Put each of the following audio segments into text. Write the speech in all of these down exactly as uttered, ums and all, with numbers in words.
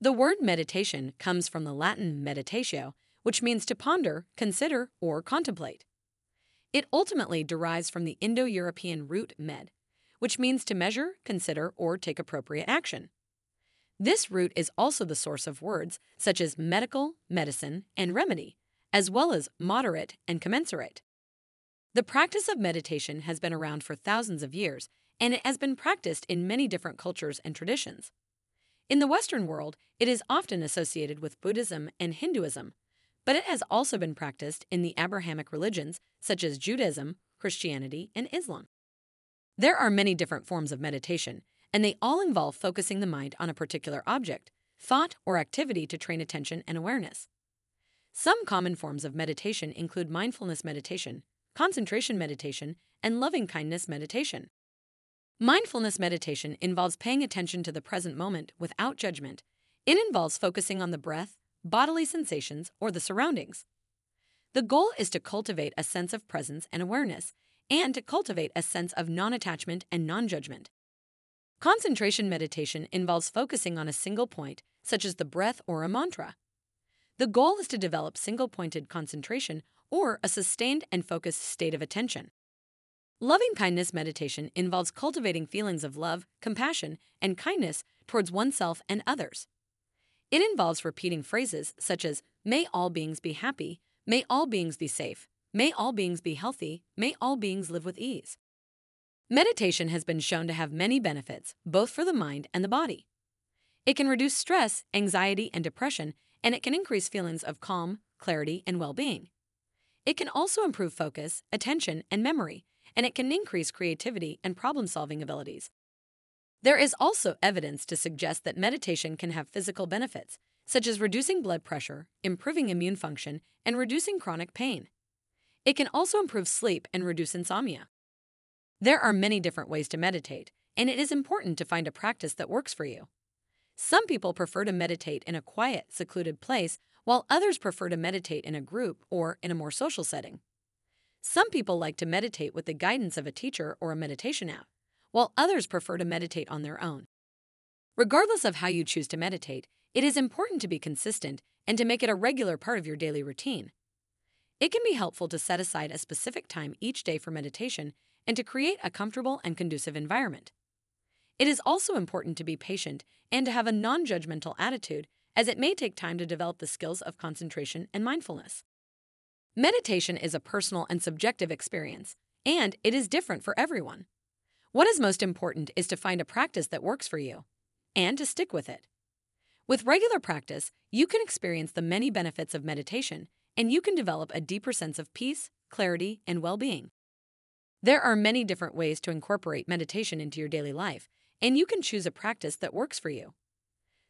The word meditation comes from the Latin meditatio, which means to ponder, consider, or contemplate. It ultimately derives from the Indo-European root med, which means to measure, consider, or take appropriate action. This root is also the source of words such as medical, medicine, and remedy, as well as moderate and commensurate. The practice of meditation has been around for thousands of years, and it has been practiced in many different cultures and traditions. In the Western world, it is often associated with Buddhism and Hinduism, but it has also been practiced in the Abrahamic religions such as Judaism, Christianity, and Islam. There are many different forms of meditation, and they all involve focusing the mind on a particular object, thought, or activity to train attention and awareness. Some common forms of meditation include mindfulness meditation, concentration meditation, and loving-kindness meditation. Mindfulness meditation involves paying attention to the present moment without judgment. It involves focusing on the breath, bodily sensations, or the surroundings. The goal is to cultivate a sense of presence and awareness, and to cultivate a sense of non-attachment and non-judgment. Concentration meditation involves focusing on a single point, such as the breath or a mantra. The goal is to develop single-pointed concentration or a sustained and focused state of attention. Loving-kindness meditation involves cultivating feelings of love, compassion, and kindness towards oneself and others. It involves repeating phrases such as, may all beings be happy, may all beings be safe, may all beings be healthy, may all beings live with ease. Meditation has been shown to have many benefits, both for the mind and the body. It can reduce stress, anxiety, and depression, and it can increase feelings of calm, clarity, and well-being. It can also improve focus, attention, and memory, and it can increase creativity and problem-solving abilities. There is also evidence to suggest that meditation can have physical benefits, such as reducing blood pressure, improving immune function, and reducing chronic pain. It can also improve sleep and reduce insomnia. There are many different ways to meditate, and it is important to find a practice that works for you. Some people prefer to meditate in a quiet, secluded place, while others prefer to meditate in a group or in a more social setting. Some people like to meditate with the guidance of a teacher or a meditation app, while others prefer to meditate on their own. Regardless of how you choose to meditate, it is important to be consistent and to make it a regular part of your daily routine. It can be helpful to set aside a specific time each day for meditation and to create a comfortable and conducive environment. It is also important to be patient and to have a non-judgmental attitude, as it may take time to develop the skills of concentration and mindfulness. Meditation is a personal and subjective experience, and it is different for everyone. What is most important is to find a practice that works for you, and to stick with it. With regular practice, you can experience the many benefits of meditation, and you can develop a deeper sense of peace, clarity, and well-being. There are many different ways to incorporate meditation into your daily life, and you can choose a practice that works for you.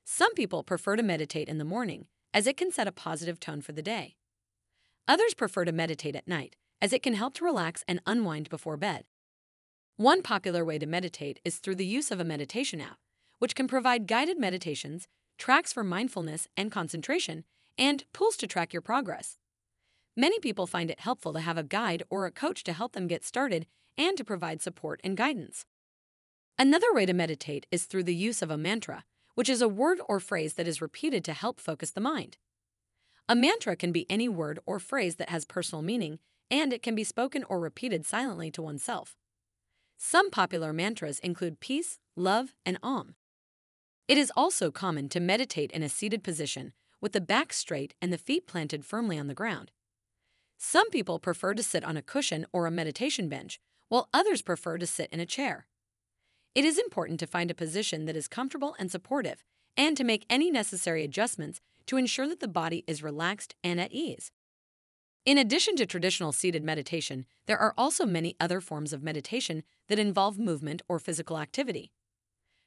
Some people prefer to meditate in the morning, as it can set a positive tone for the day. Others prefer to meditate at night, as it can help to relax and unwind before bed. One popular way to meditate is through the use of a meditation app, which can provide guided meditations, tracks for mindfulness and concentration, and tools to track your progress. Many people find it helpful to have a guide or a coach to help them get started and to provide support and guidance. Another way to meditate is through the use of a mantra, which is a word or phrase that is repeated to help focus the mind. A mantra can be any word or phrase that has personal meaning, and it can be spoken or repeated silently to oneself. Some popular mantras include peace, love, and Om. It is also common to meditate in a seated position, with the back straight and the feet planted firmly on the ground. Some people prefer to sit on a cushion or a meditation bench, while others prefer to sit in a chair. It is important to find a position that is comfortable and supportive, and to make any necessary adjustments to ensure that the body is relaxed and at ease. In addition to traditional seated meditation, there are also many other forms of meditation that involve movement or physical activity.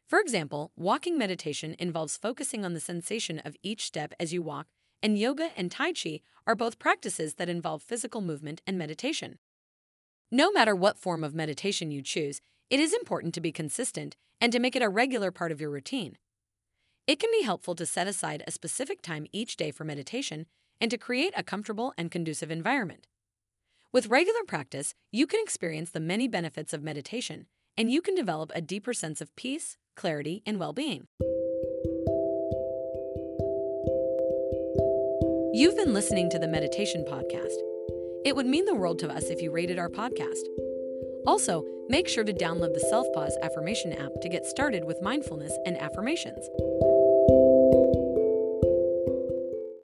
For example, walking meditation involves focusing on the sensation of each step as you walk, and yoga and tai chi are both practices that involve physical movement and meditation. No matter what form of meditation you choose, it is important to be consistent and to make it a regular part of your routine. It can be helpful to set aside a specific time each day for meditation and to create a comfortable and conducive environment. With regular practice, you can experience the many benefits of meditation, and you can develop a deeper sense of peace, clarity, and well-being. You've been listening to the Meditation Podcast. It would mean the world to us if you rated our podcast. Also, make sure to download the Self-Pause Affirmation app to get started with mindfulness and affirmations.